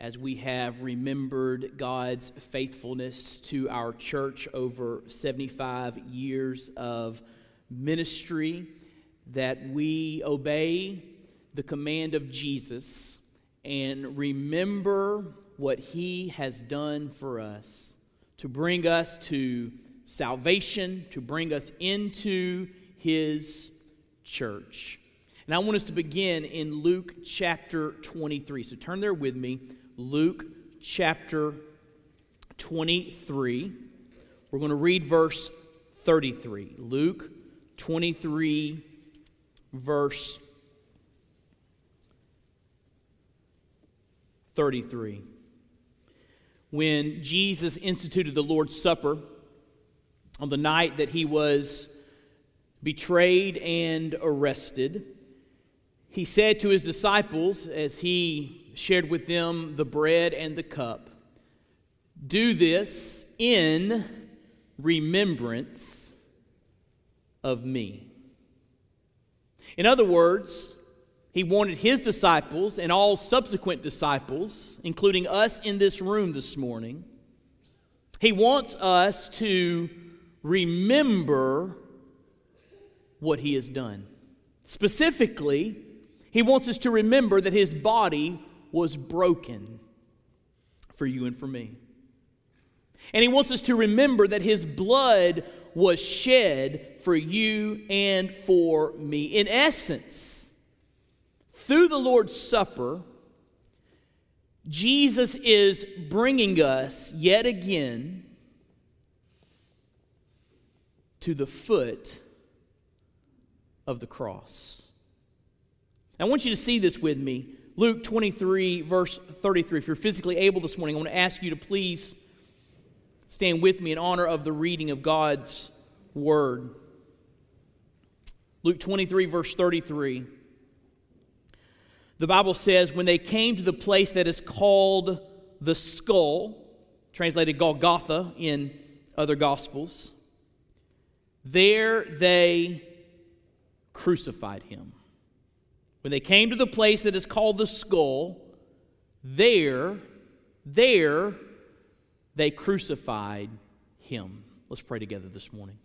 as we have remembered God's faithfulness to our church over 75 years of ministry, that we obey the command of Jesus and remember what He has done for us to bring us to salvation, to bring us into His church. And I want us to begin in Luke chapter 23. So turn there with me. Luke chapter 23. We're going to read verse 33. Luke 23, verse 33. When Jesus instituted the Lord's Supper on the night that He was betrayed and arrested, He said to His disciples as He shared with them the bread and the cup, "Do this in remembrance of me." In other words, He wanted His disciples and all subsequent disciples, including us in this room this morning, He wants us to remember what He has done. Specifically, He wants us to remember that His body was broken for you and for me. And He wants us to remember that His blood was shed for you and for me. In essence, through the Lord's Supper, Jesus is bringing us yet again to the foot of the cross. I want you to see this with me. Luke 23, verse 33. If you're physically able this morning, I want to ask you to please stand with me in honor of the reading of God's Word. Luke 23, verse 33. The Bible says, "When they came to the place that is called the Skull," translated Golgotha in other Gospels, "there they crucified Him." When they came to the place that is called the Skull, there, they crucified Him. Let's pray together this morning.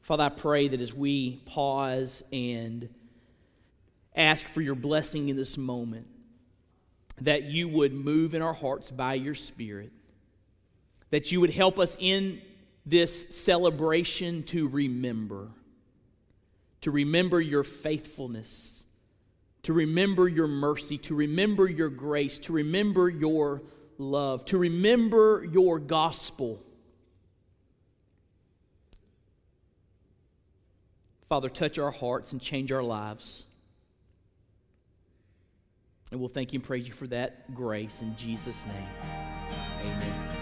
Father, I pray that as we pause and ask for Your blessing in this moment, that You would move in our hearts by Your Spirit, that You would help us in this celebration to remember Your faithfulness, to remember Your mercy, to remember Your grace, to remember Your love, to remember Your gospel. Father, touch our hearts and change our lives. And we'll thank You and praise You for that grace in Jesus' name. Amen.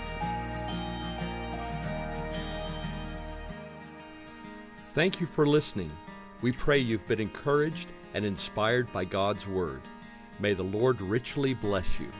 Thank you for listening. We pray you've been encouraged and inspired by God's Word. May the Lord richly bless you.